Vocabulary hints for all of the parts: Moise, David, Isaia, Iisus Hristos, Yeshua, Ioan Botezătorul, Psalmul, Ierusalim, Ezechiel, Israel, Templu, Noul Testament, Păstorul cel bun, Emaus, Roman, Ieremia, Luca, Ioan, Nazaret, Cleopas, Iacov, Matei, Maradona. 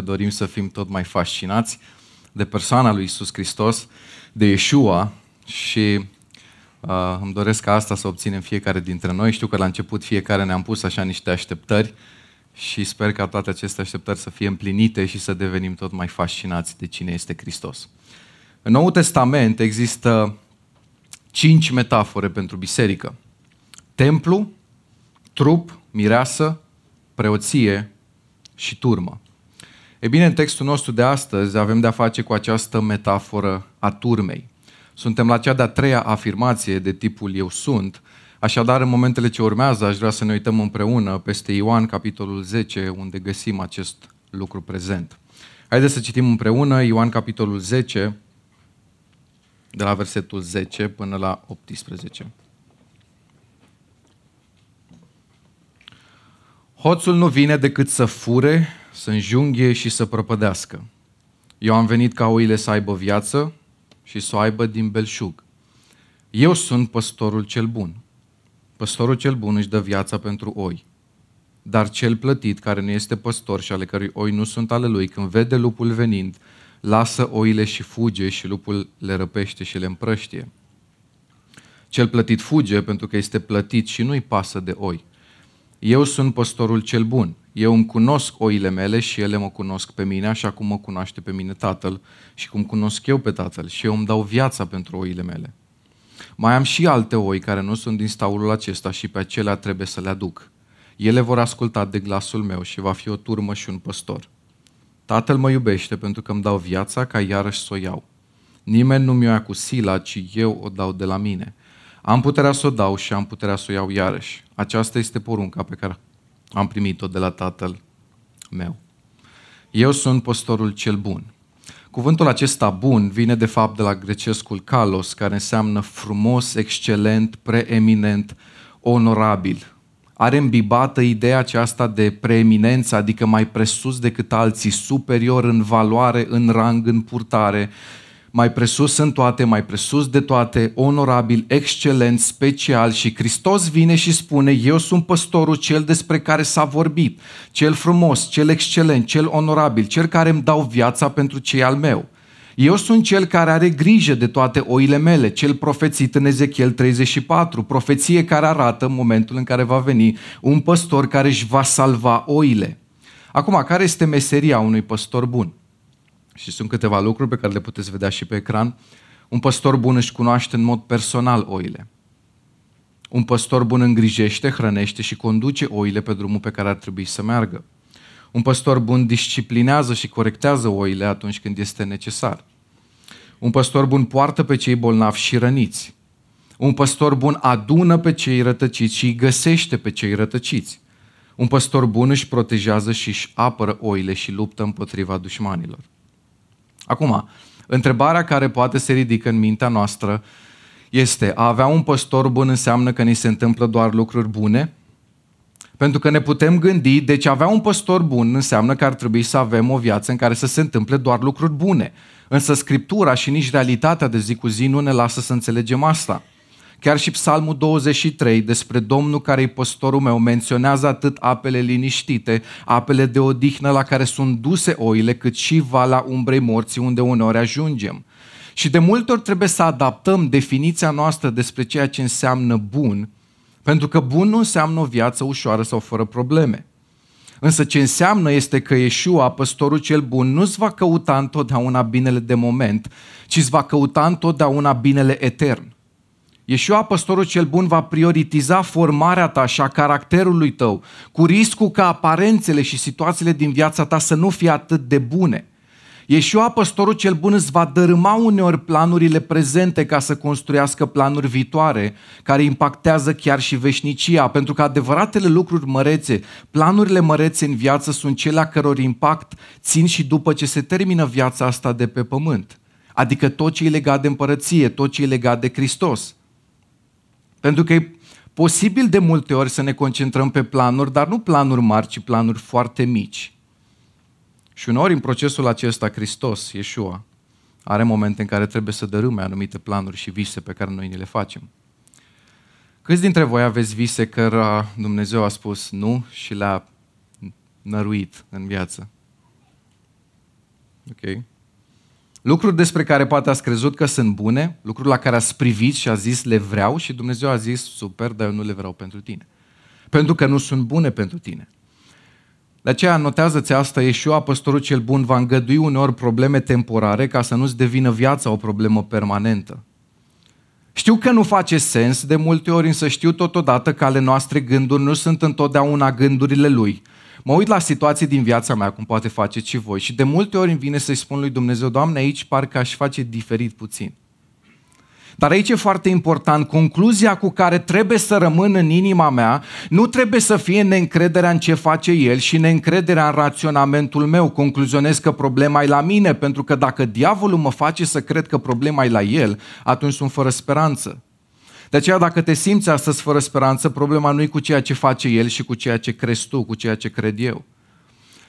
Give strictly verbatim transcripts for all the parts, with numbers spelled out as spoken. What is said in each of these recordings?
ne dorim să fim tot mai fascinați de persoana lui Iisus Hristos, de Yeshua, și uh, îmi doresc ca asta să obținem fiecare dintre noi. Știu că la început fiecare ne-am pus așa niște așteptări și sper ca toate aceste așteptări să fie împlinite și să devenim tot mai fascinați de cine este Hristos. În Noul Testament există cinci metafore pentru biserică. Templu, trup, mireasă, preoție și turmă. E bine, în textul nostru de astăzi avem de-a face cu această metaforă a turmei. Suntem la cea de-a treia afirmație de tipul eu sunt, așadar în momentele ce urmează aș vrea să ne uităm împreună peste Ioan, capitolul zece, unde găsim acest lucru prezent. Haideți să citim împreună Ioan, capitolul zece, de la versetul zece până la optsprezece. Hoțul nu vine decât să fure, să înjunghe și să prăpădească. Eu am venit ca oile să aibă viață și să o aibă din belșug. Eu sunt păstorul cel bun. Păstorul cel bun își dă viața pentru oi. Dar cel plătit, care nu este păstor și ale cărui oi nu sunt ale lui, când vede lupul venind, lasă oile și fuge și lupul le răpește și le împrăștie. Cel plătit fuge pentru că este plătit și nu-i pasă de oi. Eu sunt păstorul cel bun. Eu îmi cunosc oile mele și ele mă cunosc pe mine, așa cum mă cunoaște pe mine Tatăl și cum cunosc eu pe Tatăl, și eu îmi dau viața pentru oile mele. Mai am și alte oi care nu sunt din staulul acesta și pe acelea trebuie să le aduc. Ele vor asculta de glasul meu și va fi o turmă și un păstor. Tatăl mă iubește pentru că îmi dau viața ca iarăși să o iau. Nimeni nu mi-o ia cu sila, ci eu o dau de la mine. Am puterea să o dau și am puterea să o iau iarăși. Aceasta este porunca pe care am primit-o de la Tatăl meu. Eu sunt păstorul cel bun. Cuvântul acesta bun vine de fapt de la grecescul kalos, care înseamnă frumos, excelent, preeminent, onorabil. Are îmbibată ideea aceasta de preeminență, adică mai presus decât alții, superior în valoare, în rang, în purtare, mai presus în toate, mai presus de toate, onorabil, excelent, special. Și Hristos vine și spune: eu sunt păstorul cel despre care s-a vorbit, cel frumos, cel excelent, cel onorabil, cel care îmi dau viața pentru cei al meu. Eu sunt cel care are grijă de toate oile mele, cel profețit în Ezechiel treizeci și patru, profeție care arată momentul în care va veni un păstor care își va salva oile. Acum, care este meseria unui păstor bun? Și sunt câteva lucruri pe care le puteți vedea și pe ecran. Un păstor bun își cunoaște în mod personal oile. Un păstor bun îngrijește, hrănește și conduce oile pe drumul pe care ar trebui să meargă. Un păstor bun disciplinează și corectează oile atunci când este necesar. Un păstor bun poartă pe cei bolnavi și răniți. Un păstor bun adună pe cei rătăciți și îi găsește pe cei rătăciți. Un păstor bun își protejează și își apără oile și luptă împotriva dușmanilor. Acum, întrebarea care poate se ridică în mintea noastră este: a avea un păstor bun înseamnă că ni se întâmplă doar lucruri bune? Pentru că ne putem gândi, deci avea un păstor bun înseamnă că ar trebui să avem o viață în care să se întâmple doar lucruri bune. Însă Scriptura și nici realitatea de zi cu zi nu ne lasă să înțelegem asta. Chiar și Psalmul douăzeci și trei, despre Domnul care-i păstorul meu, menționează atât apele liniștite, apele de odihnă la care sunt duse oile, cât și vala umbrei morții, unde uneori ajungem. Și de multe ori trebuie să adaptăm definiția noastră despre ceea ce înseamnă bun, pentru că bun nu înseamnă o viață ușoară sau fără probleme. Însă ce înseamnă este că Yeshua, păstorul cel bun, nu-ți va căuta întotdeauna binele de moment, ci îți va căuta întotdeauna binele etern. Yeshua, păstorul cel bun, va prioritiza formarea ta și a caracterului tău, cu riscul ca aparențele și situațiile din viața ta să nu fie atât de bune. Yeshua, păstorul cel bun, îți va dărâma uneori planurile prezente ca să construiască planuri viitoare care impactează chiar și veșnicia, pentru că adevăratele lucruri mărețe, planurile mărețe în viață sunt cele a căror impact țin și după ce se termină viața asta de pe pământ. Adică tot ce e legat de împărăție, tot ce e legat de Hristos. Pentru că e posibil de multe ori să ne concentrăm pe planuri, dar nu planuri mari, ci planuri foarte mici. Și uneori în procesul acesta Hristos, Yeshua, are momente în care trebuie să dărâme anumite planuri și vise pe care noi ni le facem. Câți dintre voi aveți vise cărora Dumnezeu a spus nu și le-a năruit în viață? Okay? Lucruri despre care poate ați crezut că sunt bune, lucruri la care ați privit și ați zis le vreau și Dumnezeu a zis super, dar eu nu le vreau pentru tine. Pentru că nu sunt bune pentru tine. De aceea notează-ți asta, Yeshua, Păstorul cel bun, va îngădui uneori probleme temporare ca să nu-ți devină viața o problemă permanentă. Știu că nu face sens de multe ori, însă știu totodată că ale noastre gânduri nu sunt întotdeauna gândurile lui. Mă uit la situații din viața mea, cum poate faceți și voi, și de multe ori îmi vine să-i spun lui Dumnezeu, Doamne, aici parcă aș face diferit puțin. Dar aici e foarte important, concluzia cu care trebuie să rămân în inima mea nu trebuie să fie neîncrederea în ce face El și neîncrederea în raționamentul meu. Concluzionez că problema e la mine, pentru că dacă diavolul mă face să cred că problema e la el, atunci sunt fără speranță. De aceea dacă te simți astăzi fără speranță, problema nu e cu ceea ce face el și cu ceea ce crezi tu, cu ceea ce cred eu.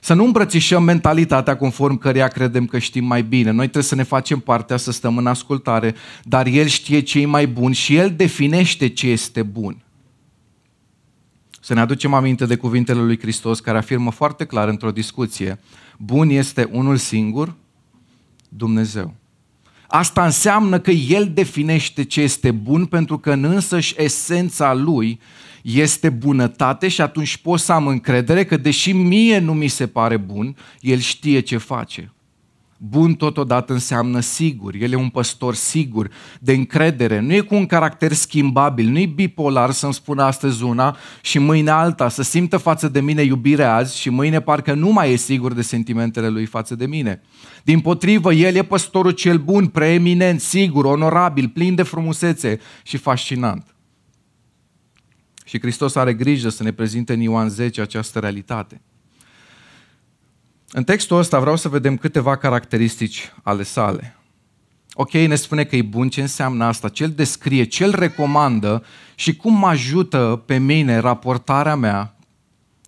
Să nu îmbrățișăm mentalitatea conform căreia credem că știm mai bine. Noi trebuie să ne facem partea, să stăm în ascultare, dar El știe ce e mai bun și El definește ce este bun. Să ne aducem aminte de cuvintele lui Hristos, care afirmă foarte clar într-o discuție, bun este unul singur, Dumnezeu. Asta înseamnă că El definește ce este bun, pentru că în însăși esența Lui este bunătate și atunci pot să am încredere că deși mie nu mi se pare bun, El știe ce face. Bun totodată înseamnă sigur, El e un păstor sigur, de încredere, nu e cu un caracter schimbabil, nu e bipolar să-mi spună astăzi una și mâine alta, să simtă față de mine iubire azi și mâine parcă nu mai e sigur de sentimentele lui față de mine. Dimpotrivă, El e păstorul cel bun, preeminent, sigur, onorabil, plin de frumusețe și fascinant. Și Hristos are grijă să ne prezinte în Ioan zece această realitate. În textul ăsta vreau să vedem câteva caracteristici ale sale. Ok, ne spune că e bun, ce înseamnă asta, ce îl descrie, ce îl recomandă și cum mă ajută pe mine raportarea mea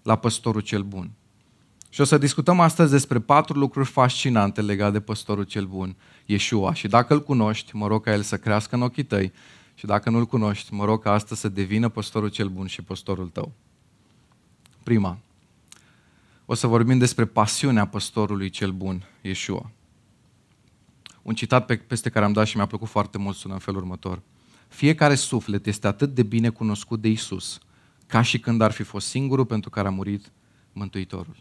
la păstorul cel bun. Și o să discutăm astăzi despre patru lucruri fascinante legate de păstorul cel bun, Yeshua. Și dacă îl cunoști, mă rog ca el să crească în ochii tăi. Și dacă nu îl cunoști, mă rog ca astăzi să devină păstorul cel bun și păstorul tău. Prima. O să vorbim despre pasiunea păstorului cel bun, Yeshua. Un citat pe, peste care am dat și mi-a plăcut foarte mult sună în felul următor. Fiecare suflet este atât de bine cunoscut de Iisus, ca și când ar fi fost singurul pentru care a murit Mântuitorul.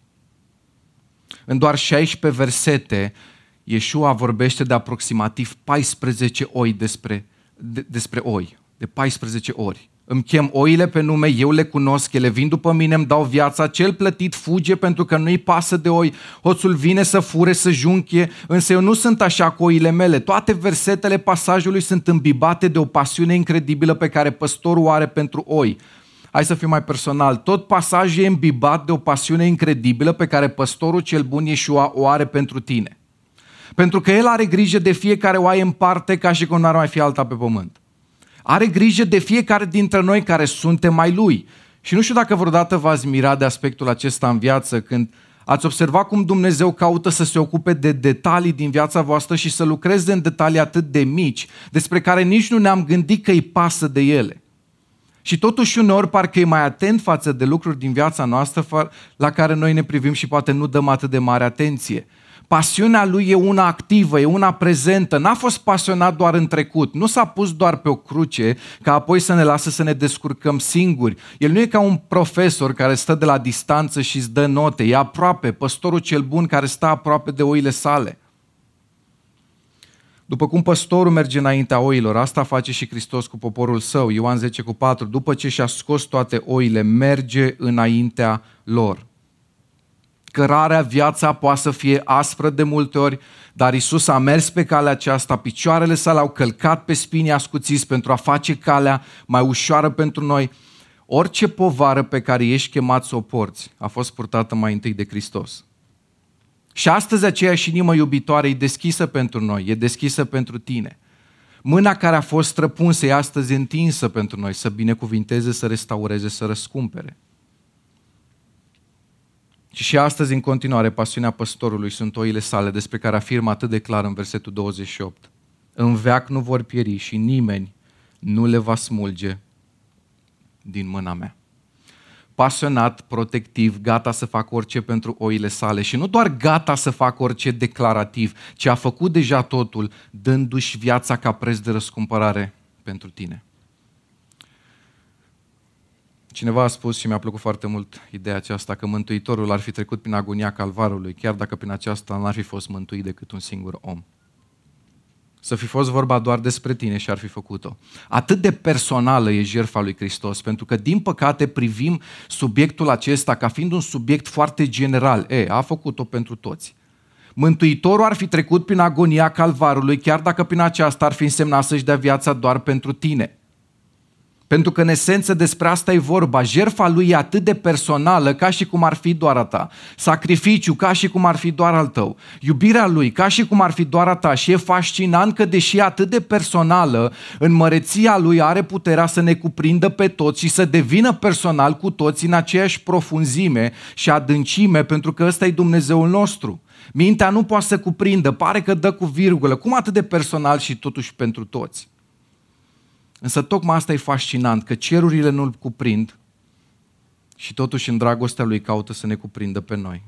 În doar șaisprezece versete, Yeshua vorbește de aproximativ paisprezece oi despre, de, despre oi, de paisprezece ori. Îmi chem oile pe nume, eu le cunosc, ele vin după mine, îmi dau viața, cel plătit fuge pentru că nu-i pasă de oi, hoțul vine să fure, să junchie, însă eu nu sunt așa cu oile mele. Toate versetele pasajului sunt îmbibate de o pasiune incredibilă pe care păstorul o are pentru oi. Hai să fiu mai personal, tot pasajul e îmbibat de o pasiune incredibilă pe care păstorul cel bun Yeshua o are pentru tine. Pentru că el are grijă de fiecare oaie în parte ca și cum nu ar mai fi alta pe pământ. Are grijă de fiecare dintre noi care suntem mai lui. Și nu știu dacă vreodată v-ați mirat de aspectul acesta în viață, când ați observat cum Dumnezeu caută să se ocupe de detalii din viața voastră și să lucreze în detalii atât de mici, despre care nici nu ne-am gândit că îi pasă de ele. Și totuși uneori parcă e mai atent față de lucruri din viața noastră la care noi ne privim și poate nu dăm atât de mare atenție. Pasiunea lui e una activă, e una prezentă, n-a fost pasionat doar în trecut, nu s-a pus doar pe o cruce ca apoi să ne lasă să ne descurcăm singuri. El nu e ca un profesor care stă de la distanță și îți dă note, e aproape, păstorul cel bun care stă aproape de oile sale. După cum păstorul merge înaintea oilor, asta face și Hristos cu poporul său, Ioan zece cu patru, după ce și-a scos toate oile, merge înaintea lor. Cărarea, viața poate să fie aspră de multe ori, dar Iisus a mers pe calea aceasta, picioarele sale au călcat pe spinii ascuțiți pentru a face calea mai ușoară pentru noi. Orice povară pe care ești chemat să o porți a fost purtată mai întâi de Hristos. Și astăzi aceeași inimă iubitoare e deschisă pentru noi, e deschisă pentru tine. Mâna care a fost străpunsă e astăzi întinsă pentru noi, să binecuvinteze, să restaureze, să răscumpere. Și și astăzi, în continuare, pasiunea păstorului sunt oile sale, despre care afirmă atât de clar în versetul douăzeci și opt. În veac nu vor pieri și nimeni nu le va smulge din mâna mea. pasionat, protectiv, gata să facă orice pentru oile sale și nu doar gata să facă orice declarativ, ci a făcut deja totul, dându-și viața ca preț de răscumpărare pentru tine. Cineva a spus și mi-a plăcut foarte mult ideea aceasta, că Mântuitorul ar fi trecut prin agonia Calvarului, chiar dacă prin aceasta n-ar fi fost mântuit decât un singur om. Să fi fost vorba doar despre tine și ar fi făcut-o. Atât de personală e jertfa lui Hristos, pentru că din păcate privim subiectul acesta ca fiind un subiect foarte general. E, a făcut-o pentru toți. Mântuitorul ar fi trecut prin agonia Calvarului, chiar dacă prin aceasta ar fi însemnat să-și dea viața doar pentru tine. Pentru că în esență despre asta e vorba, jertfa lui e atât de personală ca și cum ar fi doar a ta, sacrificiu ca și cum ar fi doar al tău, iubirea lui ca și cum ar fi doar a ta și e fascinant că deși e atât de personală, în măreția lui are puterea să ne cuprindă pe toți și să devină personal cu toți în aceeași profunzime și adâncime, pentru că ăsta e Dumnezeul nostru. Mintea nu poate să cuprindă, pare că dă cu virgulă, cum atât de personal și totuși pentru toți. Însă tocmai asta e fascinant, că cerurile nu-L cuprind și totuși în dragostea Lui caută să ne cuprindă pe noi.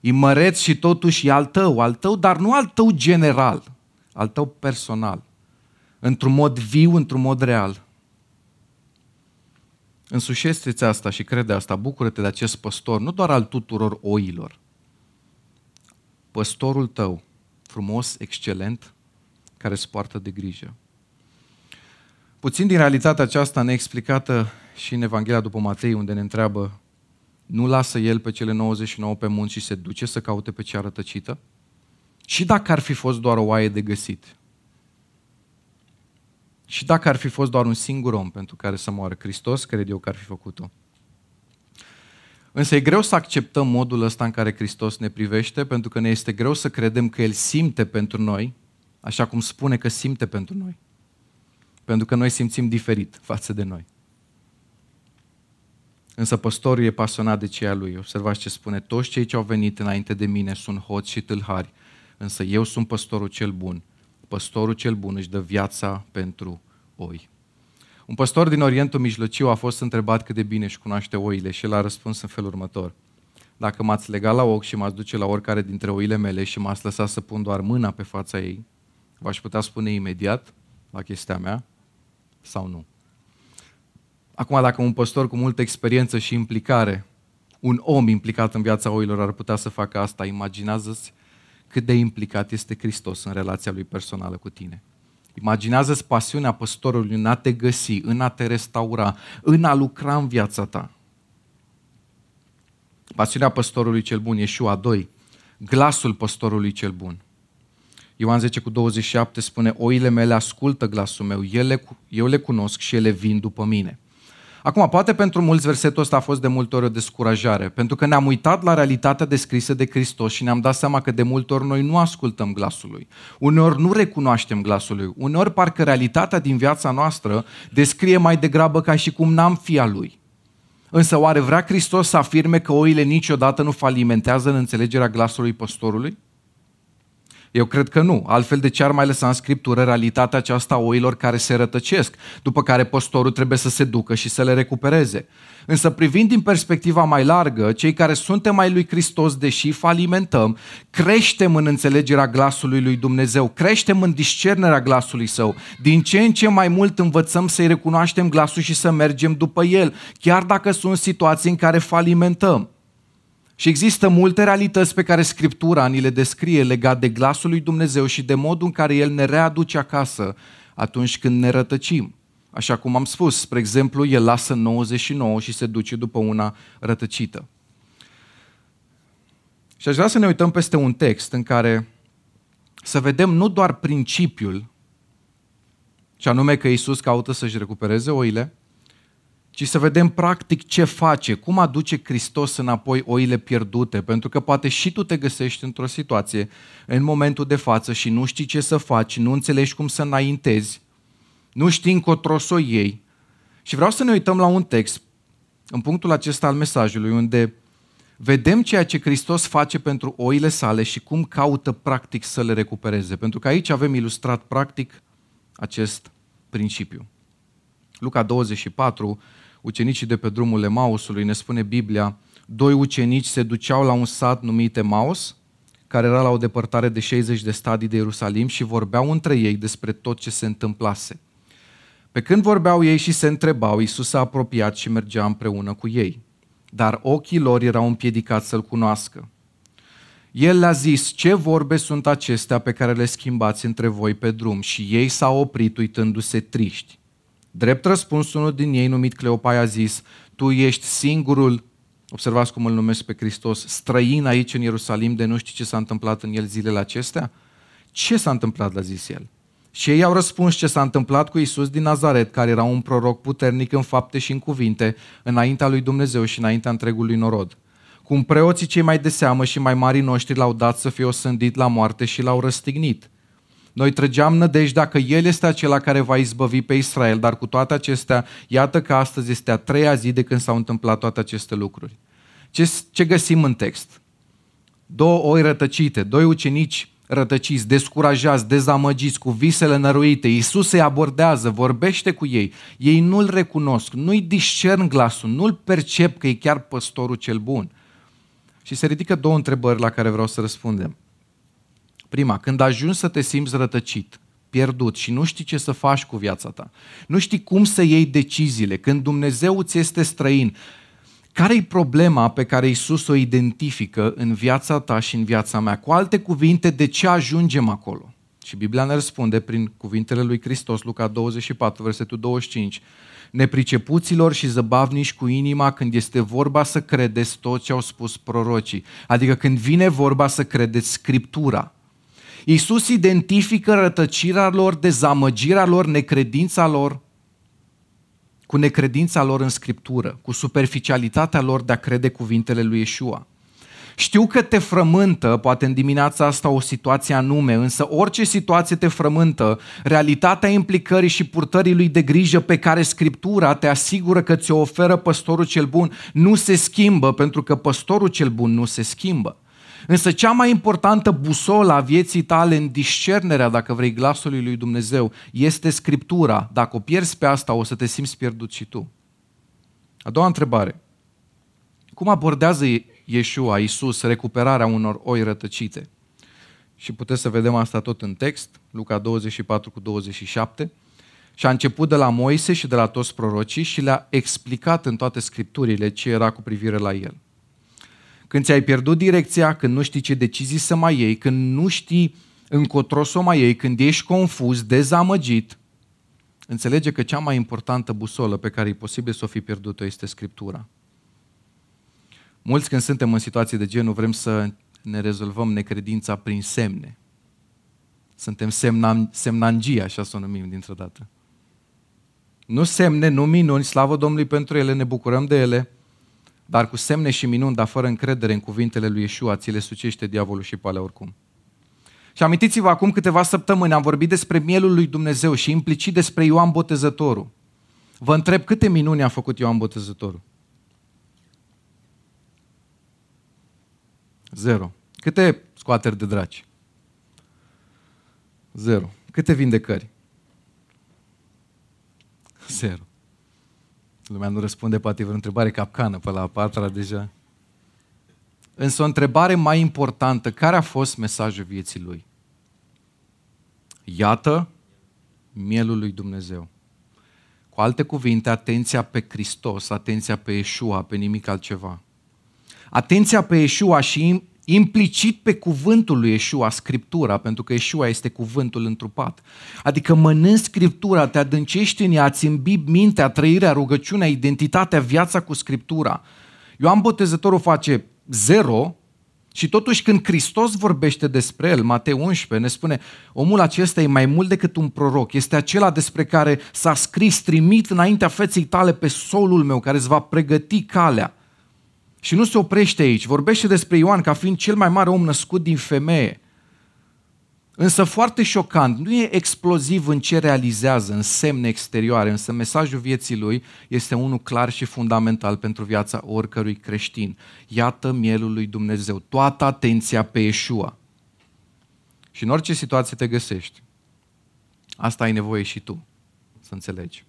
E măreț și totuși e al tău, al tău, dar nu al tău general, al tău personal, într-un mod viu, într-un mod real. Însușește-ți asta și crede asta, bucură-te de acest păstor, nu doar al tuturor oilor. Păstorul tău, frumos, excelent, care îți poartă de grijă. Puțin din realitatea aceasta neexplicată și în Evanghelia după Matei, unde ne întreabă, nu lasă el pe cele nouăzeci și nouă pe munți și se duce să caute pe cea rătăcită? Și dacă ar fi fost doar o oaie de găsit? Și dacă ar fi fost doar un singur om pentru care să moară? Hristos, cred eu că ar fi făcut-o. Însă e greu să acceptăm modul ăsta în care Hristos ne privește, pentru că ne este greu să credem că El simte pentru noi, așa cum spune că simte pentru noi. Pentru că noi simțim diferit față de noi. Însă păstorul e pasionat de ceea lui. Observați ce spune, toți cei ce au venit înainte de mine sunt hoți și tâlhari, însă eu sunt păstorul cel bun. Păstorul cel bun își dă viața pentru oi. Un păstor din Orientul Mijlociu a fost întrebat cât de bine își cunoaște oile și el a răspuns în felul următor. Dacă m-ați legat la ochi și m-ați duce la oricare dintre oile mele și m-ați lăsat să pun doar mâna pe fața ei, v-aș putea spune imediat la chestia mea, sau nu. Acum, dacă un păstor cu multă experiență și implicare, un om implicat în viața oilor ar putea să facă asta, imaginează-ți cât de implicat este Hristos în relația lui personală cu tine. Imaginează-ți pasiunea păstorului în a te găsi, în a te restaura, în a lucra în viața ta. Pasiunea păstorului cel bun, Yeshua doi, glasul păstorului cel bun. Ioan zece cu douăzeci și șapte spune, oile mele ascultă glasul meu, ele, eu le cunosc și ele vin după mine. Acum, poate pentru mulți versetul ăsta a fost de multe ori o descurajare, pentru că ne-am uitat la realitatea descrisă de Hristos și ne-am dat seama că de multe ori noi nu ascultăm glasul lui. Uneori nu recunoaștem glasul lui, uneori parcă realitatea din viața noastră descrie mai degrabă ca și cum n-am fi a lui. Însă oare vrea Hristos să afirme că oile niciodată nu falimentează în înțelegerea glasului păstorului? Eu cred că nu, altfel de ce ar mai lăsa în Scriptură realitatea aceasta a oilor care se rătăcesc, după care păstorul trebuie să se ducă și să le recupereze. Însă privind din perspectiva mai largă, cei care suntem ai lui Hristos, deși falimentăm, creștem în înțelegerea glasului lui Dumnezeu, creștem în discernerea glasului său, din ce în ce mai mult învățăm să-i recunoaștem glasul și să mergem după el, chiar dacă sunt situații în care falimentăm. Și există multe realități pe care Scriptura ni le descrie legat de glasul lui Dumnezeu și de modul în care El ne readuce acasă atunci când ne rătăcim. Așa cum am spus, spre exemplu, El lasă nouăzeci și nouă și se duce după una rătăcită. Și aș vrea să ne uităm peste un text în care să vedem nu doar principiul, și anume că Iisus caută să-și recupereze oile, ci să vedem practic ce face, cum aduce Hristos înapoi oile pierdute, pentru că poate și tu te găsești într-o situație în momentul de față și nu știi ce să faci, nu înțelegi cum să înaintezi, nu știi încotro să o iei. Și vreau să ne uităm la un text, în punctul acesta al mesajului, unde vedem ceea ce Hristos face pentru oile sale și cum caută practic să le recupereze, pentru că aici avem ilustrat practic acest principiu. Luca douăzeci și patru, ucenicii de pe drumul Emausului, ne spune Biblia, doi ucenici se duceau la un sat numit Emaus, care era la o depărtare de șaizeci de stadii de Ierusalim, și vorbeau între ei despre tot ce se întâmplase. Pe când vorbeau ei și se întrebau, Iisus s-a apropiat și mergea împreună cu ei, dar ochii lor erau împiedicați să-L cunoască. El le-a zis, ce vorbe sunt acestea pe care le schimbați între voi pe drum? Și ei s-au oprit uitându-se triști. Drept răspuns, unul din ei, numit Cleopas, a zis, tu ești singurul, observați cum îl numesc pe Hristos, străin aici în Ierusalim, de nu știi ce s-a întâmplat în el zilele acestea? Ce s-a întâmplat, l-a zis el. Și ei au răspuns ce s-a întâmplat cu Iisus din Nazaret, care era un proroc puternic în fapte și în cuvinte, înaintea lui Dumnezeu și înaintea întregului norod. Cum preoții cei mai de seamă și mai marii noștri l-au dat să fie osândit la moarte și l-au răstignit. Noi trăgeam nădejdea că El este acela care va izbăvi pe Israel, dar cu toate acestea, iată că astăzi este a treia zi de când s-au întâmplat toate aceste lucruri. Ce, ce găsim în text? Două oi rătăcite, doi ucenici rătăciți, descurajați, dezamăgiți, cu visele năruite. Iisus îi abordează, vorbește cu ei. Ei nu-L recunosc, nu-i discern glasul, nu-L percep că e chiar păstorul cel bun. Și se ridică două întrebări la care vreau să răspundem. Prima, când ajungi să te simți rătăcit, pierdut și nu știi ce să faci cu viața ta, nu știi cum să iei deciziile, când Dumnezeu ți este străin, care-i problema pe care Iisus o identifică în viața ta și în viața mea? Cu alte cuvinte, de ce ajungem acolo? Și Biblia ne răspunde prin cuvintele lui Hristos, Luca douăzeci și patru, versetul douăzeci și cinci, nepricepuților și zăbavnici cu inima când este vorba să credeți tot ce au spus prorocii, adică când vine vorba să credeți Scriptura. Iisus identifică rătăcirea lor, dezamăgirea lor, necredința lor, cu necredința lor în Scriptură, cu superficialitatea lor de a crede cuvintele lui Yeshua. Știu că te frământă, poate în dimineața asta, o situație anume, însă orice situație te frământă, realitatea implicării și purtării lui de grijă pe care Scriptura te asigură că ți-o oferă păstorul cel bun nu se schimbă, pentru că păstorul cel bun nu se schimbă. Însă cea mai importantă busolă a vieții tale în discernerea, dacă vrei, glasului lui Dumnezeu, este Scriptura. Dacă o pierzi pe asta, o să te simți pierdut și tu. A doua întrebare. Cum abordează Yeshua, Iisus, recuperarea unor oi rătăcite? Și puteți să vedem asta tot în text, Luca douăzeci și patru cu douăzeci și șapte. Și a început de la Moise și de la toți prorocii și le-a explicat în toate Scripturile ce era cu privire la el. Când ți-ai pierdut direcția, când nu știi ce decizii să mai iei, când nu știi încotro să o mai iei, când ești confuz, dezamăgit, înțelege că cea mai importantă busolă pe care e posibil să o fi pierdut-o este Scriptura. Mulți, când suntem în situații de genul, vrem să ne rezolvăm necredința prin semne. Suntem semna, semnangii, așa să o numim dintr-o dată. Nu semne, nu minuni, slavă Domnului pentru ele, ne bucurăm de ele, dar cu semne și minuni, dar fără încredere în cuvintele lui Yeshua, ți le sucește diavolul și pe alea oricum. Și amintiți-vă, acum câteva săptămâni am vorbit despre mielul lui Dumnezeu și implicit despre Ioan Botezătorul. Vă întreb, câte minuni a făcut Ioan Botezătorul? Zero. Câte scoateri de draci? Zero. Câte vindecări? Zero. Lumea nu răspunde, poate vreo întrebare capcană pe la a patra deja. Însă o întrebare mai importantă, care a fost mesajul vieții lui? Iată mielul lui Dumnezeu. Cu alte cuvinte, atenția pe Hristos, atenția pe Yeshua, pe nimic altceva. Atenția pe Yeshua și implicit pe cuvântul lui Yeshua, Scriptura, pentru că Yeshua este cuvântul întrupat. Adică mănânci Scriptura, te adâncești în ea, îți îmbibi mintea, trăirea, rugăciunea, identitatea, viața cu Scriptura. Ioan Botezătorul face zero și totuși când Hristos vorbește despre el, Matei unsprezece, ne spune, omul acesta e mai mult decât un proroc, este acela despre care s-a scris, trimit înaintea feței tale pe solul meu, care îți va pregăti calea. Și nu se oprește aici, vorbește despre Ioan ca fiind cel mai mare om născut din femeie. Însă foarte șocant, nu e exploziv în ce realizează, în semne exterioare, însă mesajul vieții lui este unul clar și fundamental pentru viața oricărui creștin. Iată mielul lui Dumnezeu, toată atenția pe Yeshua. Și în orice situație te găsești, asta ai nevoie și tu să înțelegi.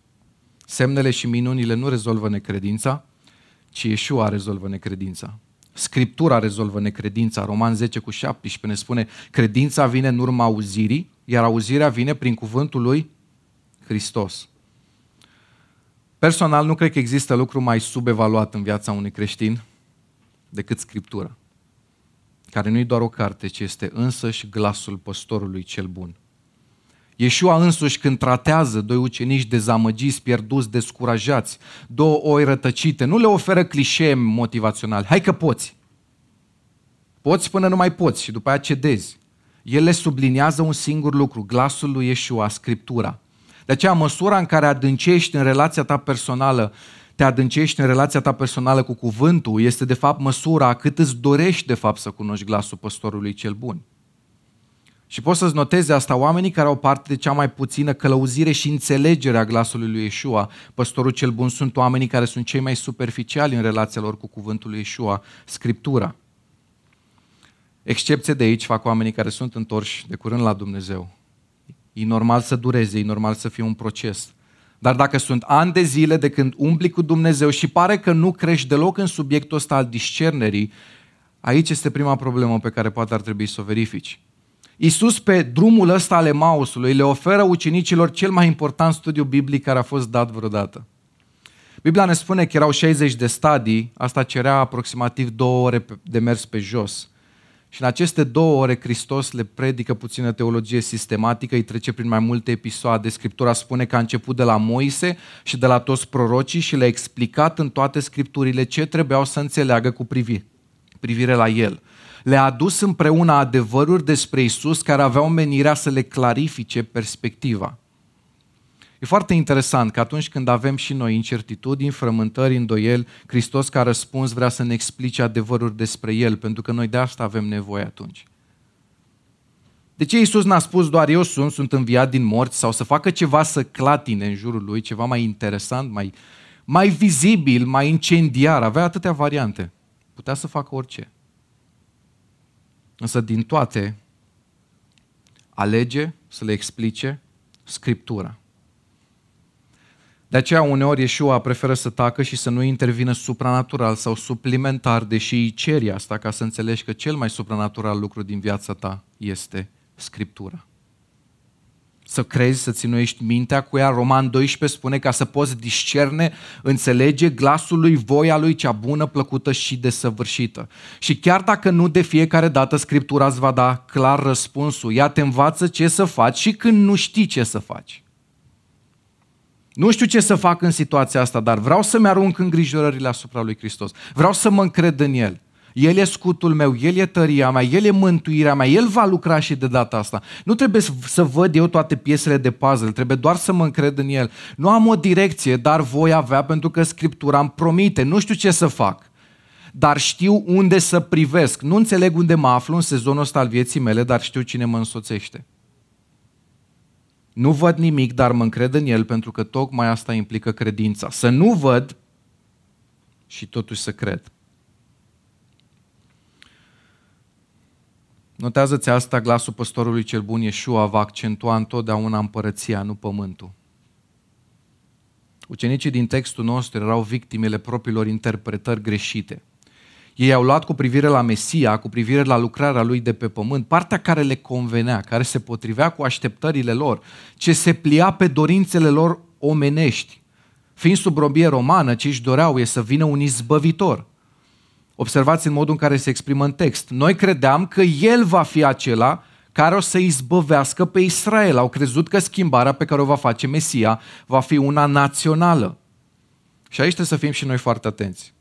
Semnele și minunile nu rezolvă necredința, ci Yeshua rezolvă necredința. Scriptura rezolvă necredința. Roman zece cu șaptesprezece ne spune: credința vine în urma auzirii, iar auzirea vine prin cuvântul lui Hristos. Personal, nu cred că există lucru mai subevaluat în viața unui creștin decât Scriptura, care nu e doar o carte, ci este însăși glasul păstorului cel bun. Yeshua însuși, când tratează doi ucenici dezamăgiți, pierduți, descurajați, două oi rătăcite, nu le oferă clișee motivaționale. Hai că poți! Poți până nu mai poți și după aia cedezi. El le subliniază un singur lucru, glasul lui Yeshua, Scriptura. De aceea, măsura în care adâncești în relația ta personală, te adâncești în relația ta personală cu cuvântul, este de fapt măsura cât îți dorești de fapt să cunoști glasul păstorului cel bun. Și poți să-ți notezi asta oamenii care au parte de cea mai puțină călăuzire și înțelegere a glasului lui Yeshua, păstorul cel bun, sunt oamenii care sunt cei mai superficiali în relația lor cu cuvântul lui Yeshua, Scriptura. Excepție de aici fac oamenii care sunt întorși de curând la Dumnezeu. E normal să dureze, e normal să fie un proces. Dar dacă sunt ani de zile de când umbli cu Dumnezeu și pare că nu crești deloc în subiectul ăsta al discernerii, aici este prima problemă pe care poate ar trebui să o verifici. Iisus, pe drumul ăsta al Emausului, le oferă ucenicilor cel mai important studiu biblic care a fost dat vreodată. Biblia ne spune că erau șaizeci de stadii, asta cerea aproximativ două ore de mers pe jos. Și în aceste două ore Hristos le predică puțină teologie sistematică, îi trece prin mai multe episoade. Scriptura spune că a început de la Moise și de la toți prorocii și le-a explicat în toate scripturile ce trebuiau să înțeleagă cu privire, privire la el. Le-a adus împreună adevăruri despre Iisus care aveau menirea să le clarifice perspectiva. E foarte interesant că atunci când avem și noi incertitudini, frământări, îndoieli, Hristos ca răspuns vrea să ne explice adevăruri despre El, pentru că noi de asta avem nevoie atunci. De ce Iisus n-a spus doar eu sunt, sunt înviat din morți, sau să facă ceva să clatine în jurul Lui, ceva mai interesant, mai, mai vizibil, mai incendiar? Avea atâtea variante. Putea să facă orice. Însă din toate, alege să le explice Scriptura. De aceea uneori Yeshua preferă să tacă și să nu intervină supranatural sau suplimentar, deși îi ceri asta ca să înțelegi că cel mai supranatural lucru din viața ta este Scriptura. Să crezi, să ținuiești mintea cu ea. Roman doisprezece spune ca să poți discerne, înțelege glasul lui, voia lui, cea bună, plăcută și desăvârșită. Și chiar dacă nu de fiecare dată Scriptura îți va da clar răspunsul, ea te învață ce să faci și când nu știi ce să faci. Nu știu ce să fac în situația asta, dar vreau să-mi arunc îngrijorările asupra lui Hristos. Vreau să mă încred în El. El e scutul meu, El e tăria mea, El e mântuirea mea, El va lucra și de data asta. Nu trebuie să văd eu toate piesele de puzzle, trebuie doar să mă încred în El. Nu am o direcție, dar voi avea, pentru că Scriptura îmi promite. Nu știu ce să fac, dar știu unde să privesc. Nu înțeleg unde mă aflu în sezonul ăsta al vieții mele, dar știu cine mă însoțește. Nu văd nimic, dar mă încred în El, pentru că tocmai asta implică credința. Să nu văd și totuși să cred. Notează-ți asta, glasul păstorului cel bun, Yeshua, va accentua întotdeauna împărăția, nu pământul. Ucenicii din textul nostru erau victimele propriilor interpretări greșite. Ei au luat cu privire la Mesia, cu privire la lucrarea lui de pe pământ, partea care le convenea, care se potrivea cu așteptările lor, ce se plia pe dorințele lor omenești. Fiind sub robie romană, ce își doreau e să vină un izbăvitor. Observați în modul în care se exprimă în text. Noi credeam că El va fi acela care o să izbăvească pe Israel. Au crezut că schimbarea pe care o va face Mesia va fi una națională. Și aici trebuie să fim și noi foarte atenți.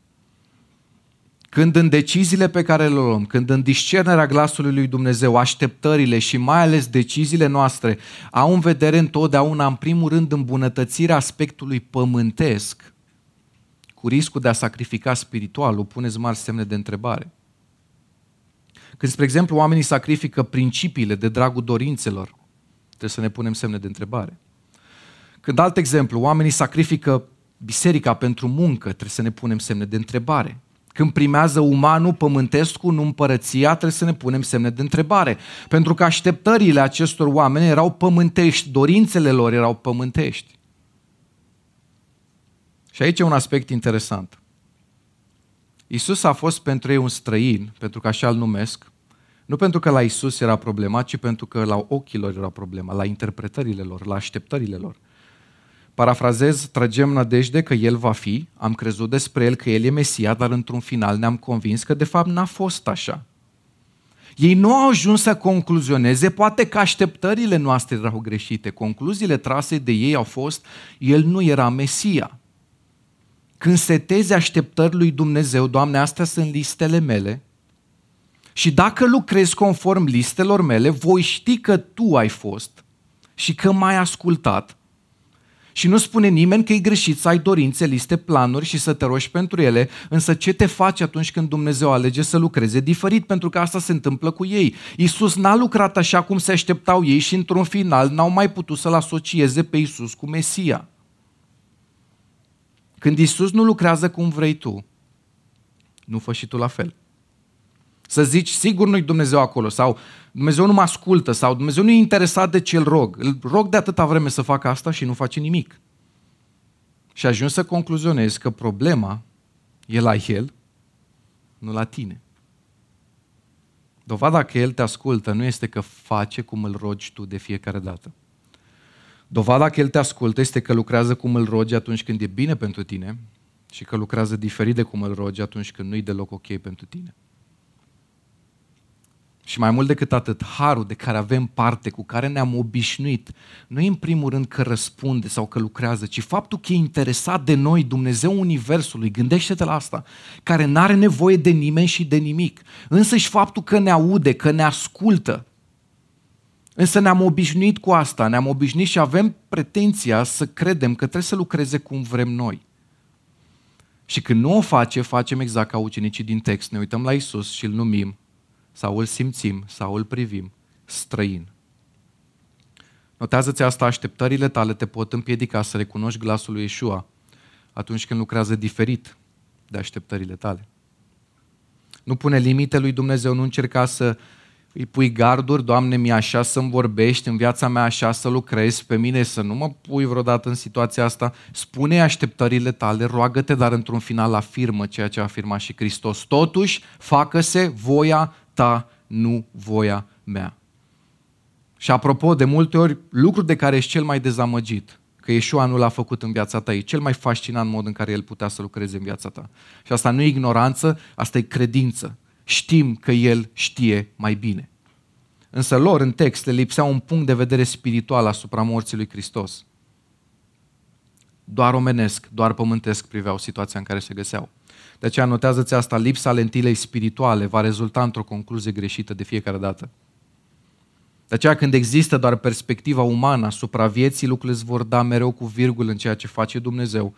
Când în deciziile pe care le luăm, când în discernerea glasului lui Dumnezeu, așteptările și mai ales deciziile noastre au în vedere întotdeauna, în primul rând, îmbunătățirea aspectului pământesc, cu riscul de a sacrifica spiritualul, puneți mari semne de întrebare. Când, spre exemplu, oamenii sacrifică principiile de dragul dorințelor, trebuie să ne punem semne de întrebare. Când, alt exemplu, oamenii sacrifică biserica pentru muncă, trebuie să ne punem semne de întrebare. Când primează umanul, pământescul, nu împărăția, trebuie să ne punem semne de întrebare. Pentru că așteptările acestor oameni erau pământești, dorințele lor erau pământești. Și aici e un aspect interesant. Iisus a fost pentru ei un străin, pentru că așa îl numesc, nu pentru că la Iisus era problema, ci pentru că la ochilor era problema, la interpretările lor, la așteptările lor. Parafrazez, tragem nădejde că El va fi, am crezut despre El că El e Mesia, dar într-un final ne-am convins că de fapt n-a fost așa. Ei nu au ajuns să concluzioneze, poate că așteptările noastre erau greșite, concluziile trase de ei au fost, El nu era Mesia. Când setezi așteptări lui Dumnezeu, Doamne, astea sunt listele mele și dacă lucrezi conform listelor mele, voi ști că Tu ai fost și că m-ai ascultat. Și nu spune nimeni că e greșit să ai dorințe, liste, planuri și să te rogi pentru ele, însă ce te faci atunci când Dumnezeu alege să lucreze diferit? Pentru că asta se întâmplă cu ei. Iisus n-a lucrat așa cum se așteptau ei și într-un final n-au mai putut să-L asocieze pe Iisus cu Mesia. Când Iisus nu lucrează cum vrei tu, nu fă și tu la fel. Să zici, sigur nu-i Dumnezeu acolo, sau Dumnezeu nu mă ascultă, sau Dumnezeu nu e interesat de ce îl rog. Îl rog de atâta vreme să facă asta și nu face nimic. Și ajungi să concluzionezi că problema e la El, nu la tine. Dovada că El te ascultă nu este că face cum îl rogi tu de fiecare dată. Dovada că El te ascultă este că lucrează cum îl rogi atunci când e bine pentru tine și că lucrează diferit de cum îl rogi atunci când nu-i deloc ok pentru tine. Și mai mult decât atât, harul de care avem parte, cu care ne-am obișnuit, nu e în primul rând că răspunde sau că lucrează, ci faptul că e interesat de noi, Dumnezeu Universului, gândește-te la asta, care n-are nevoie de nimeni și de nimic, însă și faptul că ne aude, că ne ascultă. Însă ne-am obișnuit cu asta, ne-am obișnuit și avem pretenția să credem că trebuie să lucreze cum vrem noi. Și când nu o face, facem exact ca ucenicii din text, ne uităm la Iisus și îl numim, sau îl simțim, sau îl privim, străin. Notează-ți asta, așteptările tale te pot împiedica să recunoști glasul lui Yeshua atunci când lucrează diferit de așteptările tale. Nu pune limite lui Dumnezeu, nu încerca să îi pui garduri, Doamne, mi-e așa să-mi vorbești, în viața mea așa să lucrezi, pe mine să nu mă pui vreodată în situația asta. Spune așteptările tale, roagă-te, dar într-un final afirmă ceea ce a afirmat și Hristos. Totuși, facă-se voia Ta, nu voia mea. Și apropo, de multe ori, lucrul de care ești cel mai dezamăgit, că Yeshua nu l-a făcut în viața ta, e cel mai fascinant mod în care El putea să lucreze în viața ta. Și asta nu e ignoranță, asta e credință. Știm că El știe mai bine. Însă lor, în text, le lipsea un punct de vedere spiritual asupra morții lui Hristos. Doar omenesc, doar pământesc priveau situația în care se găseau. De aceea notează-ți asta, lipsa lentilei spirituale va rezulta într-o concluzie greșită de fiecare dată. De aceea când există doar perspectiva umană asupra vieții, lucrurile îți vor da mereu cu virgulă în ceea ce face Dumnezeu,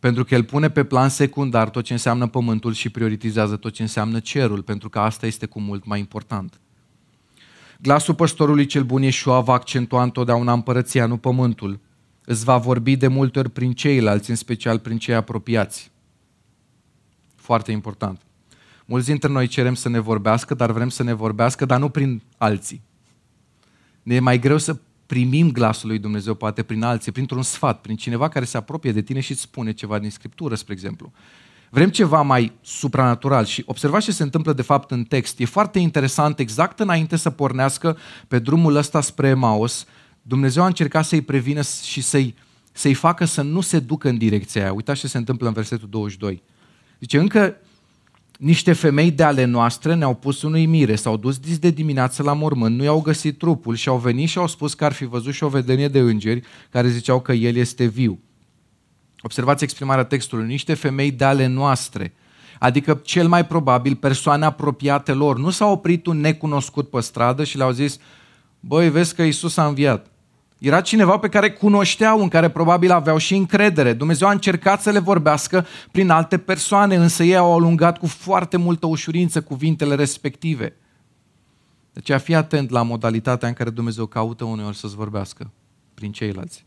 pentru că El pune pe plan secundar tot ce înseamnă pământul și prioritizează tot ce înseamnă cerul, pentru că asta este cu mult mai important. Glasul păstorului cel bun, Yeshua, va accentua întotdeauna împărăția, nu pământul. Îți va vorbi de multe ori prin ceilalți, în special prin cei apropiați. Foarte important. Mulți dintre noi cerem să ne vorbească, dar vrem să ne vorbească, dar nu prin alții. Ne e mai greu să primim glasul lui Dumnezeu, poate prin alții, printr-un sfat, prin cineva care se apropie de tine și îți spune ceva din Scriptură, spre exemplu. Vrem ceva mai supranatural și observați ce se întâmplă de fapt în text. E foarte interesant, exact înainte să pornească pe drumul ăsta spre Emaus, Dumnezeu a încercat să-i prevină și să-i, să-i facă să nu se ducă în direcția aia. Uitați ce se întâmplă în versetul douăzeci și doi. Zice, încă niște femei de ale noastre ne-au pus în uimire, s-au dus dis de dimineață la mormânt, nu i-au găsit trupul și au venit și au spus că ar fi văzut și o vedenie de îngeri care ziceau că El este viu. Observați exprimarea textului, niște femei de ale noastre, adică cel mai probabil persoane apropiate lor. Nu s-a oprit un necunoscut pe stradă și le-au zis, băi, vezi că Iisus a înviat. Era cineva pe care cunoșteau, în care probabil aveau și încredere. Dumnezeu a încercat să le vorbească prin alte persoane, însă ei au alungat cu foarte multă ușurință cuvintele respective. Deci a fi atent la modalitatea în care Dumnezeu caută uneori să-ți vorbească prin ceilalți.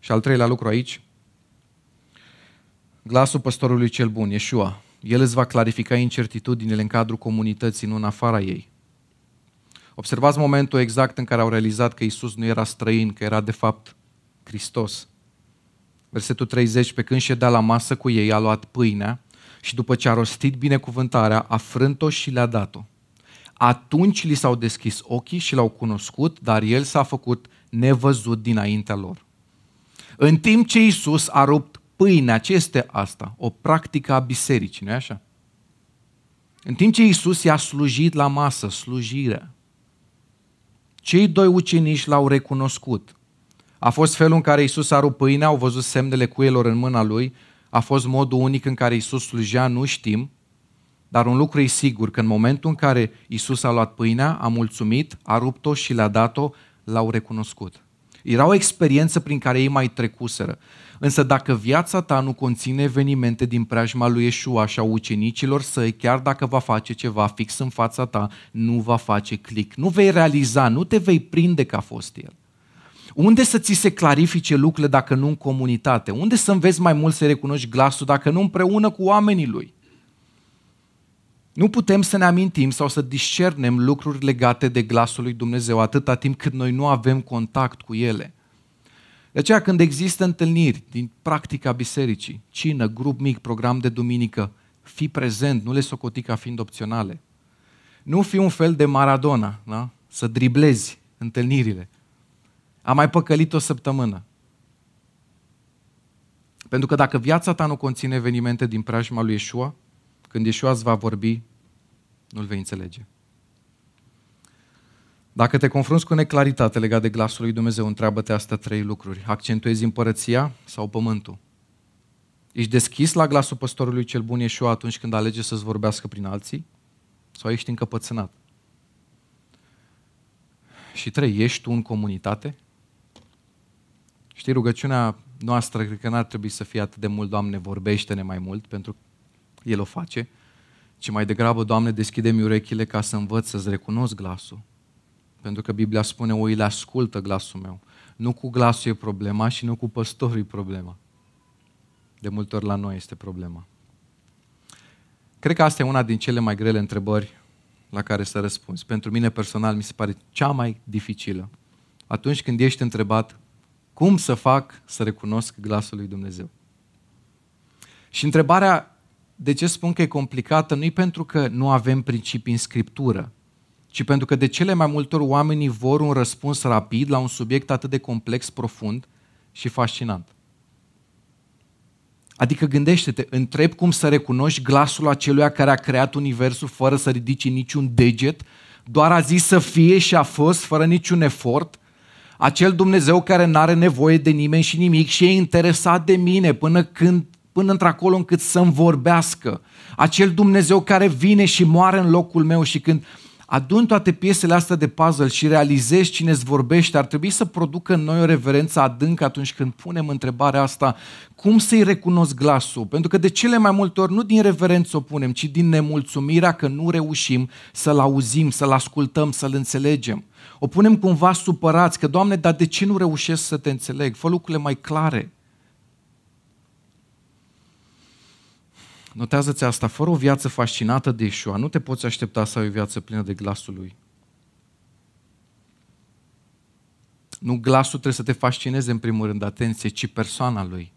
Și al treilea lucru aici, glasul păstorului cel bun, Yeshua, El îți va clarifica incertitudinile în cadrul comunității, nu în afara ei. Observați momentul exact în care au realizat că Iisus nu era străin, că era de fapt Hristos. Versetul treizeci, pe când ședea la masă cu ei, a luat pâinea și după ce a rostit binecuvântarea, a frânt-o și le-a dat-o. Atunci li s-au deschis ochii și l-au cunoscut, dar el s-a făcut nevăzut dinaintea lor. În timp ce Iisus a rupt pâinea, ce este asta? O practică a bisericii, nu-i așa? În timp ce Iisus i-a slujit la masă, slujire, cei doi ucenici l-au recunoscut. A fost felul în care Iisus a rupt pâinea, au văzut semnele cuielor în mâna lui, a fost modul unic în care Iisus slujea, nu știm, dar un lucru e sigur, că în momentul în care Iisus a luat pâinea, a mulțumit, a rupt-o și le-a dat-o, l-au recunoscut. Era o experiență prin care ei mai trecuseră. Însă dacă viața ta nu conține evenimente din preajma lui Yeshua și a ucenicilor săi, chiar dacă va face ceva fix în fața ta, nu va face click. Nu vei realiza, nu te vei prinde că a fost el. Unde să ți se clarifice lucrurile dacă nu în comunitate? Unde să înveți mai mult să recunoști glasul dacă nu împreună cu oamenii lui? Nu putem să ne amintim sau să discernem lucruri legate de glasul lui Dumnezeu atâta timp cât noi nu avem contact cu ele. De aceea când există întâlniri din practica bisericii, cină, grup mic, program de duminică, fii prezent, nu le socoti ca fiind opționale. Nu fi un fel de Maradona, da? Să driblezi întâlnirile. Am mai păcălit o săptămână. Pentru că dacă viața ta nu conține evenimente din preajma lui Yeshua, când Yeshua îți va vorbi, nu-l vei înțelege. Dacă te confrunți cu neclaritate legată de glasul lui Dumnezeu, întreabă-te astea trei lucruri. Accentuezi împărăția sau pământul? Ești deschis la glasul păstorului cel bun Yeshua atunci când alege să-ți vorbească prin alții? Sau ești încăpățânat? Și trei, ești tu în comunitate? Știi, rugăciunea noastră cred că n-ar trebui să fie atât de mult, Doamne, vorbește-ne mai mult, pentru că El o face, ci mai degrabă, Doamne, deschide-mi urechile ca să învăț să-ți recunosc glasul. Pentru că Biblia spune, oile ascultă glasul meu. Nu cu glasul e problema și nu cu păstorul e problema. De multe ori la noi este problema. Cred că asta e una din cele mai grele întrebări la care să răspunzi. Pentru mine personal mi se pare cea mai dificilă. Atunci când ești întrebat, cum să fac să recunosc glasul lui Dumnezeu? Și întrebarea, de ce spun că e complicată, nu e pentru că nu avem principii în Scriptură, ci pentru că de cele mai multe ori oamenii vor un răspuns rapid la un subiect atât de complex, profund și fascinant. Adică gândește-te, întreb cum să recunoști glasul aceluia care a creat universul fără să ridici niciun deget, doar a zis să fie și a fost fără niciun efort, acel Dumnezeu care n-are nevoie de nimeni și nimic și e interesat de mine până când până într-acolo încât să-mi vorbească, acel Dumnezeu care vine și moare în locul meu. Și când adun toate piesele astea de puzzle și realizezi cine-ți vorbește, ar trebui să producă în noi o reverență adâncă atunci când punem întrebarea asta, cum să-i recunosc glasul? Pentru că de cele mai multe ori nu din reverență o punem, ci din nemulțumirea că nu reușim să-l auzim, să-l ascultăm, să-l înțelegem. O punem cumva supărați că, Doamne, dar de ce nu reușesc să te înțeleg? Fă lucrurile mai clare. Notează-ți asta, fără o viață fascinată de Yeshua, nu te poți aștepta să ai o viață plină de glasul lui. Nu glasul trebuie să te fascineze în primul rând, atenție, ci persoana lui.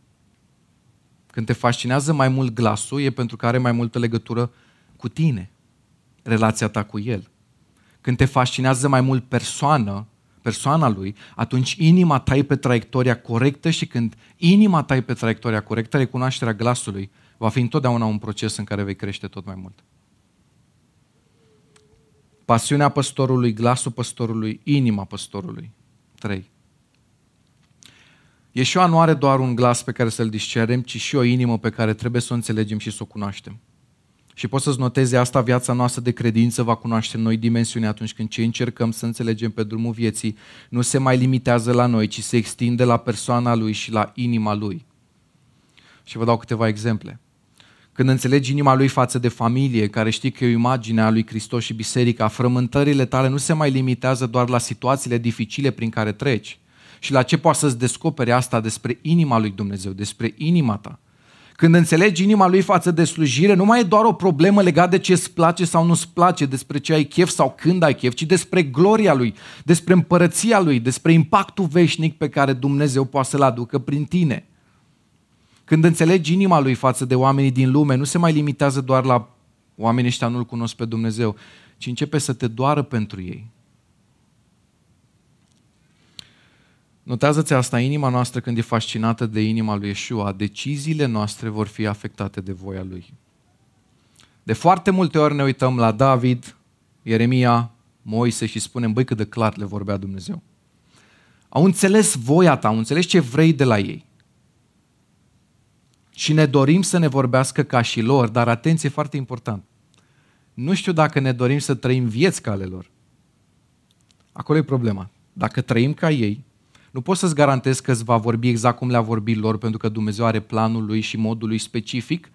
Când te fascinează mai mult glasul, e pentru că are mai multă legătură cu tine, relația ta cu el. Când te fascinează mai mult persoana, persoana lui, atunci inima ta e pe traiectoria corectă și când inima ta e pe traiectoria corectă, recunoașterea glasului va fi întotdeauna un proces în care vei crește tot mai mult. Pasiunea păstorului, glasul păstorului, inima păstorului. trei. Yeshua nu are doar un glas pe care să-l discernem, ci și o inimă pe care trebuie să o înțelegem și să o cunoaștem. Și poți să-ți notezi asta, viața noastră de credință va cunoaște noi dimensiuni atunci când ce încercăm să înțelegem pe drumul vieții nu se mai limitează la noi, ci se extinde la persoana lui și la inima lui. Și vă dau câteva exemple. Când înțelegi inima lui față de familie, care știi că e o imagine a lui Hristos și biserica, frământările tale nu se mai limitează doar la situațiile dificile prin care treci și la ce poate să-ți descoperi asta despre inima lui Dumnezeu, despre inima ta. Când înțelegi inima lui față de slujire, nu mai e doar o problemă legată de ce îți place sau nu-ți place, despre ce ai chef sau când ai chef, ci despre gloria lui, despre împărăția lui, despre impactul veșnic pe care Dumnezeu poate să-l aducă prin tine. Când înțelegi inima lui față de oamenii din lume, nu se mai limitează doar la oamenii ăștia nu-L cunosc pe Dumnezeu, ci începe să te doară pentru ei. Notează-ți asta, inima noastră când e fascinată de inima lui Yeshua, deciziile noastre vor fi afectate de voia lui. De foarte multe ori ne uităm la David, Ieremia, Moise și spunem, băi, cât de clar le vorbea Dumnezeu. Au înțeles voia ta, au înțeles ce vrei de la ei. Și ne dorim să ne vorbească ca și lor, dar atenție, foarte important. Nu știu dacă ne dorim să trăim vieți ca ale lor. Acolo e problema. Dacă trăim ca ei, nu pot să-ți garantez că îți va vorbi exact cum le-a vorbit lor, pentru că Dumnezeu are planul lui și modul lui specific,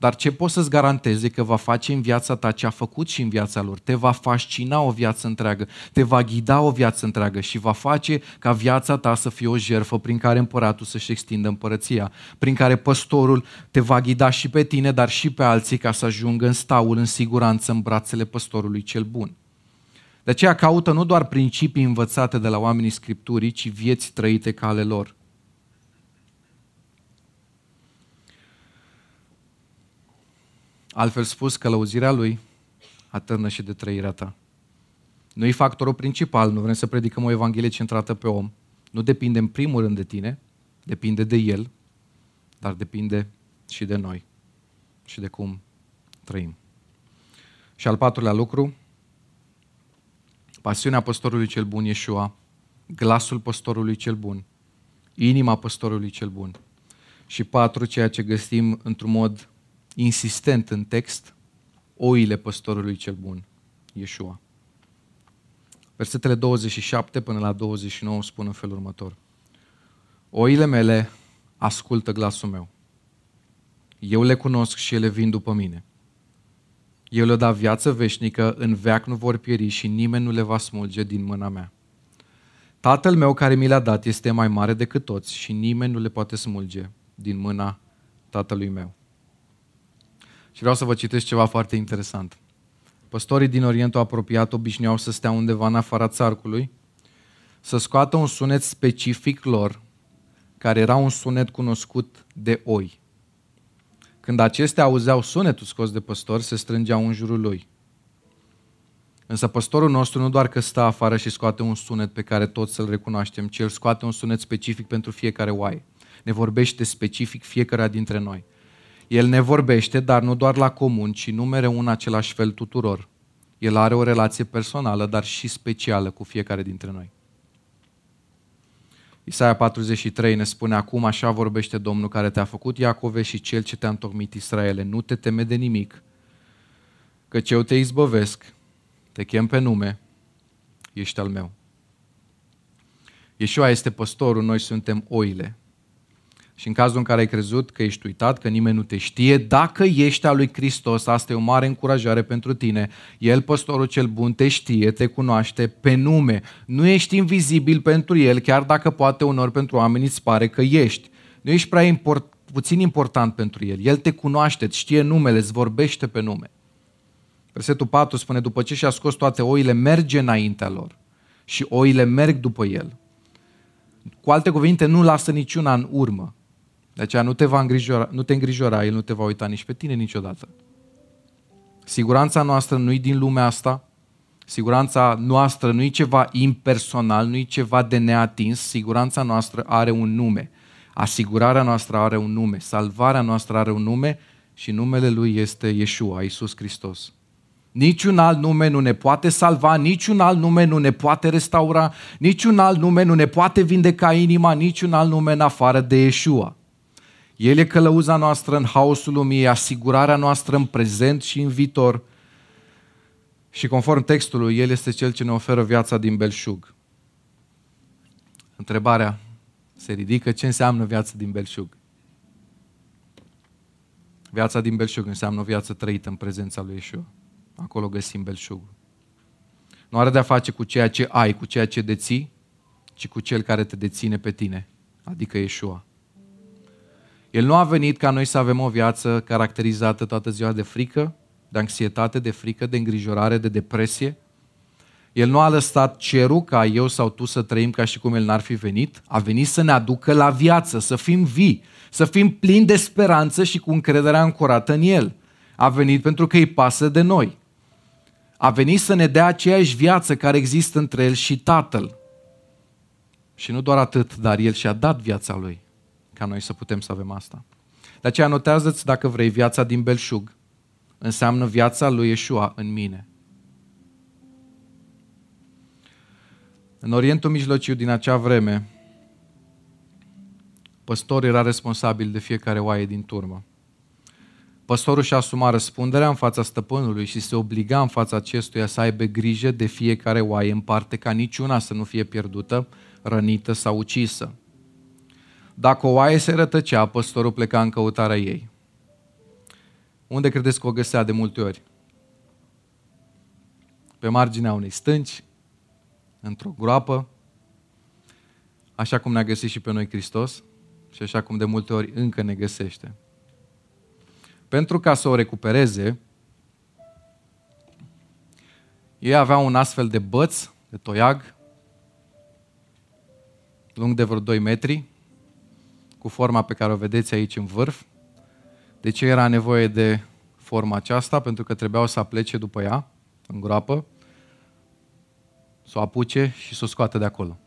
dar ce pot să-ți garantez e că va face în viața ta ce a făcut și în viața lor. Te va fascina o viață întreagă, te va ghida o viață întreagă și va face ca viața ta să fie o jertfă prin care împăratul să-și extindă împărăția, prin care păstorul te va ghida și pe tine, dar și pe alții ca să ajungă în staul, în siguranță, în brațele păstorului cel bun. De aceea caută nu doar principii învățate de la oamenii Scripturii, ci vieți trăite ca ale lor. Altfel spus, călăuzirea lui atârnă și de trăirea ta. Nu e factorul principal, nu vrem să predicăm o evanghelie centrată pe om. Nu depinde în primul rând de tine, depinde de el, dar depinde și de noi și de cum trăim. Și al patrulea lucru, pasiunea păstorului cel bun, Yeshua, glasul păstorului cel bun, inima păstorului cel bun. Și patru, ceea ce găsim într-un mod insistent în text, oile păstorului cel bun, Yeshua. Versetele douăzeci și șapte până la douăzeci și nouă spun în felul următor. Oile mele ascultă glasul meu. Eu le cunosc și ele vin după mine. Eu le-o da viață veșnică, în veac nu vor pieri și nimeni nu le va smulge din mâna mea. Tatăl meu care mi le-a dat este mai mare decât toți și nimeni nu le poate smulge din mâna tatălui meu. Și vreau să vă citesc ceva foarte interesant. Păstorii din Orientul apropiat obișnuiau să stea undeva în afara țarcului, să scoată un sunet specific lor, care era un sunet cunoscut de oi. Când acestea auzeau sunetul scos de păstor, se strângeau în jurul lui. Însă păstorul nostru nu doar că stă afară și scoate un sunet pe care toți să-l recunoaștem, ci el scoate un sunet specific pentru fiecare oaie. Ne vorbește specific fiecare dintre noi. El ne vorbește, dar nu doar la comun, ci nu mereu în același fel tuturor. El are o relație personală, dar și specială cu fiecare dintre noi. Isaia patruzeci și trei ne spune acum, așa vorbește Domnul care te-a făcut, Iacove, și Cel ce te-a întocmit, Israele. Nu te teme de nimic, căci eu te izbăvesc, te chem pe nume, ești al meu. Yeshua este păstorul, noi suntem oile. Și în cazul în care ai crezut că ești uitat, că nimeni nu te știe, dacă ești al lui Hristos, asta e o mare încurajare pentru tine. El, păstorul cel bun, te știe, te cunoaște pe nume. Nu ești invizibil pentru el, chiar dacă poate unor pentru oamenii îți pare că ești. Nu ești prea import, puțin important pentru el. El te cunoaște, îți știe numele, îți vorbește pe nume. Versetul patru spune, după ce și-a scos toate oile, merge înaintea lor și oile merg după el. Cu alte cuvinte, nu lasă niciuna în urmă. De aceea nu te va îngrijora, nu te îngrijora, el nu te va uita nici pe tine niciodată. Siguranța noastră nu-i din lumea asta, siguranța noastră nu-i ceva impersonal, nu-i ceva de neatins, siguranța noastră are un nume, asigurarea noastră are un nume, salvarea noastră are un nume și numele lui este Yeshua, Iisus Hristos. Niciun alt nume nu ne poate salva, niciun alt nume nu ne poate restaura, niciun alt nume nu ne poate vindeca inima, niciun alt nume în afară de Yeshua. El e călăuza noastră în haosul lumii, asigurarea noastră în prezent și în viitor. Și conform textului, el este cel ce ne oferă viața din belșug. Întrebarea se ridică, ce înseamnă viața din belșug? Viața din belșug înseamnă o viață trăită în prezența lui Yeshua. Acolo găsim belșugul. Nu are de-a face cu ceea ce ai, cu ceea ce deții, ci cu cel care te deține pe tine, adică Yeshua. El nu a venit ca noi să avem o viață caracterizată toată ziua de frică, de anxietate, de frică, de îngrijorare, de depresie. El nu a lăsat cerul ca eu sau tu să trăim ca și cum el n-ar fi venit. A venit să ne aducă la viață, să fim vii, să fim plini de speranță și cu încrederea ancorată în El. A venit pentru că îi pasă de noi. A venit să ne dea aceeași viață care există între El și Tatăl. Și nu doar atât, dar El și-a dat viața Lui, ca noi să putem să avem asta. De aceea notează-ți, dacă vrei, viața din belșug înseamnă viața lui Yeshua în mine. În Orientul Mijlociu din acea vreme, păstorul era responsabil de fiecare oaie din turmă. Păstorul și-a asuma răspunderea în fața stăpânului și se obliga în fața acestuia să aibă grijă de fiecare oaie în parte, ca niciuna să nu fie pierdută, rănită sau ucisă. Dacă o oaie se rătăcea, păstorul pleca în căutarea ei. Unde credeți că o găsea de multe ori? Pe marginea unei stânci, într-o groapă, așa cum ne-a găsit și pe noi Hristos și așa cum de multe ori încă ne găsește. Pentru ca să o recupereze, ei aveau un astfel de băț, de toiag, lung de vreo doi metri, cu forma pe care o vedeți aici în vârf. De ce era nevoie de forma aceasta? Pentru că trebuiau să plece după ea, în groapă, să o apuce și să o scoată de acolo.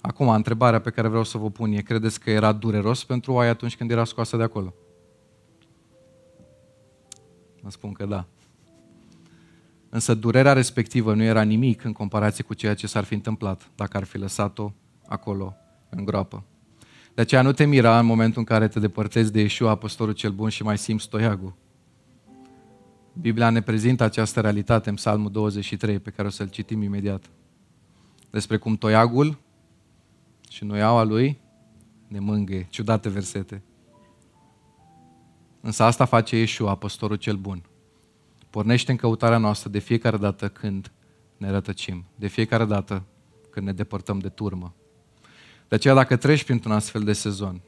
Acum, întrebarea pe care vreau să vă pun e, credeți că era dureros pentru oaie atunci când era scoasă de acolo? Vă spun că da. Însă durerea respectivă nu era nimic în comparație cu ceea ce s-ar fi întâmplat dacă ar fi lăsat-o acolo, în groapă. De aceea nu te mira în momentul în care te depărtezi de Iesua, Păstorul cel bun, și mai simți toiagul. Biblia ne prezintă această realitate în Psalmul douăzeci și trei, pe care o să-l citim imediat. Despre cum toiagul și noiaua lui ne mângâie. Ciudate versete. Însă asta face Iesua, Păstorul cel bun. Pornește în căutarea noastră de fiecare dată când ne rătăcim, de fiecare dată când ne depărtăm de turmă. De aceea dacă treci printr-un astfel de sezon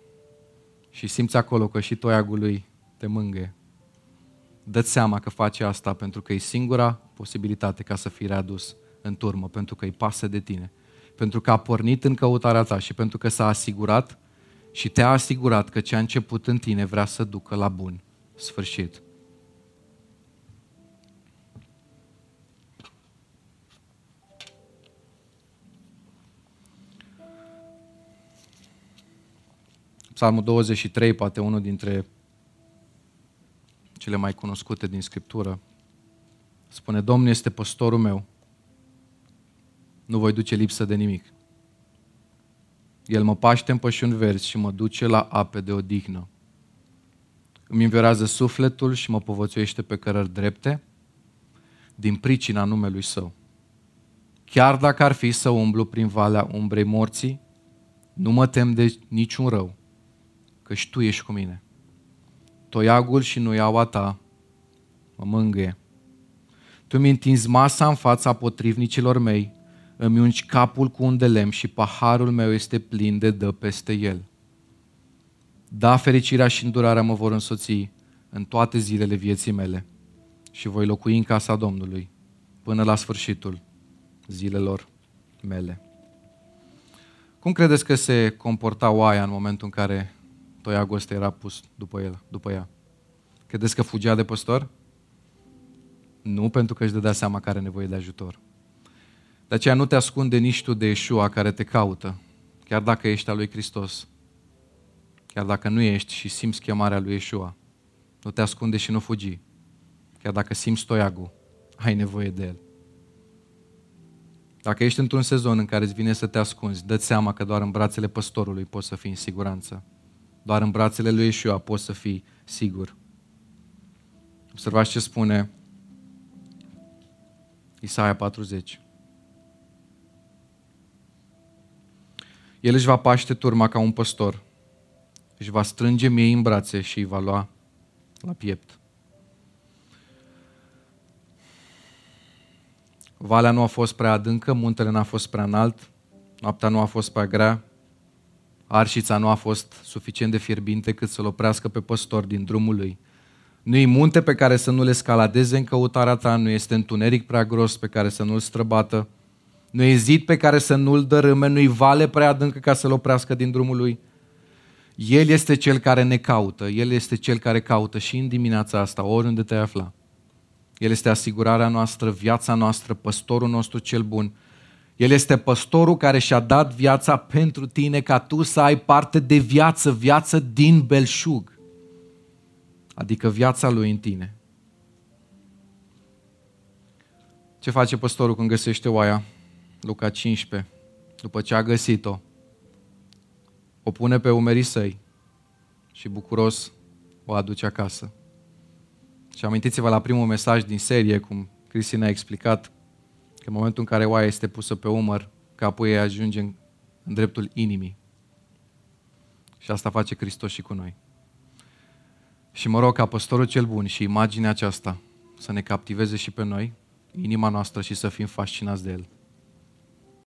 și simți acolo că și toiagul lui te mângâie, dă-ți seama că face asta pentru că e singura posibilitate ca să fii readus în turmă, pentru că îi pasă de tine, pentru că a pornit în căutarea ta și pentru că s-a asigurat și te-a asigurat că ce a început în tine vrea să ducă la bun sfârșit. Psalmul douăzeci și trei, poate unul dintre cele mai cunoscute din Scriptură, spune: Domnul este păstorul meu, nu voi duce lipsă de nimic. El mă paște în pășuni verzi și mă duce la ape de odihnă. Îmi înviorează sufletul și mă povățuiește pe cărări drepte din pricina numelui Său. Chiar dacă ar fi să umblu prin valea umbrei morții, nu mă tem de niciun rău, căci Tu ești cu mine. Toiagul și nuiaua Ta mă mângâie. Tu mi întinzi masa în fața potrivnicilor mei, îmi ungi capul cu un de lemn și paharul meu este plin de dă peste el. Da, fericirea și îndurarea mă vor însoți în toate zilele vieții mele și voi locui în casa Domnului până la sfârșitul zilelor mele. Cum credeți că se comporta oaia în momentul în care toiagul ăsta era pus după el, după ea? Credeți că fugea de păstor? Nu, pentru că își dădea seama că are nevoie de ajutor. De aceea nu te ascunde nici tu de Iesua care te caută, chiar dacă ești al lui Hristos. Chiar dacă nu ești și simți chemarea lui Iesua, nu te ascunde și nu fugi. Chiar dacă simți toiagul, ai nevoie de el. Dacă ești într-un sezon în care îți vine să te ascunzi, dă-ți seama că doar în brațele păstorului poți să fii în siguranță. Doar în brațele lui Iesua poți să fii sigur. Observați ce spune Isaia patruzeci. El își va paște turma ca un păstor, își va strânge miei în brațe și îi va lua la piept. Valea nu a fost prea adâncă, muntele n-a fost prea înalt, noaptea nu a fost prea grea, arșița nu a fost suficient de fierbinte cât să-l oprească pe păstor din drumul lui. Nu-i munte pe care să nu le scaladeze în căutarea ta, nu este întuneric prea gros pe care să nu-l străbată, nu e zid pe care să nu-l dărâme, nu-i vale prea adâncă ca să-l oprească din drumul lui. El este cel care ne caută, El este cel care caută și în dimineața asta, oriunde te afla. El este asigurarea noastră, viața noastră, păstorul nostru cel bun. El este păstorul care și-a dat viața pentru tine ca tu să ai parte de viață, viață din belșug, adică viața lui în tine. Ce face păstorul când găsește oaia? Luca cincisprezece. După ce a găsit-o, o pune pe umerii săi și bucuros o aduce acasă. Și amintiți-vă la primul mesaj din serie, cum Cristi ne-a explicat, că în momentul în care oaia este pusă pe umăr, capul ei ajunge în, în dreptul inimii. Și asta face Hristos și cu noi. Și mă rog ca păstorul cel bun și imaginea aceasta să ne captiveze și pe noi, inima noastră, și să fim fascinați de El.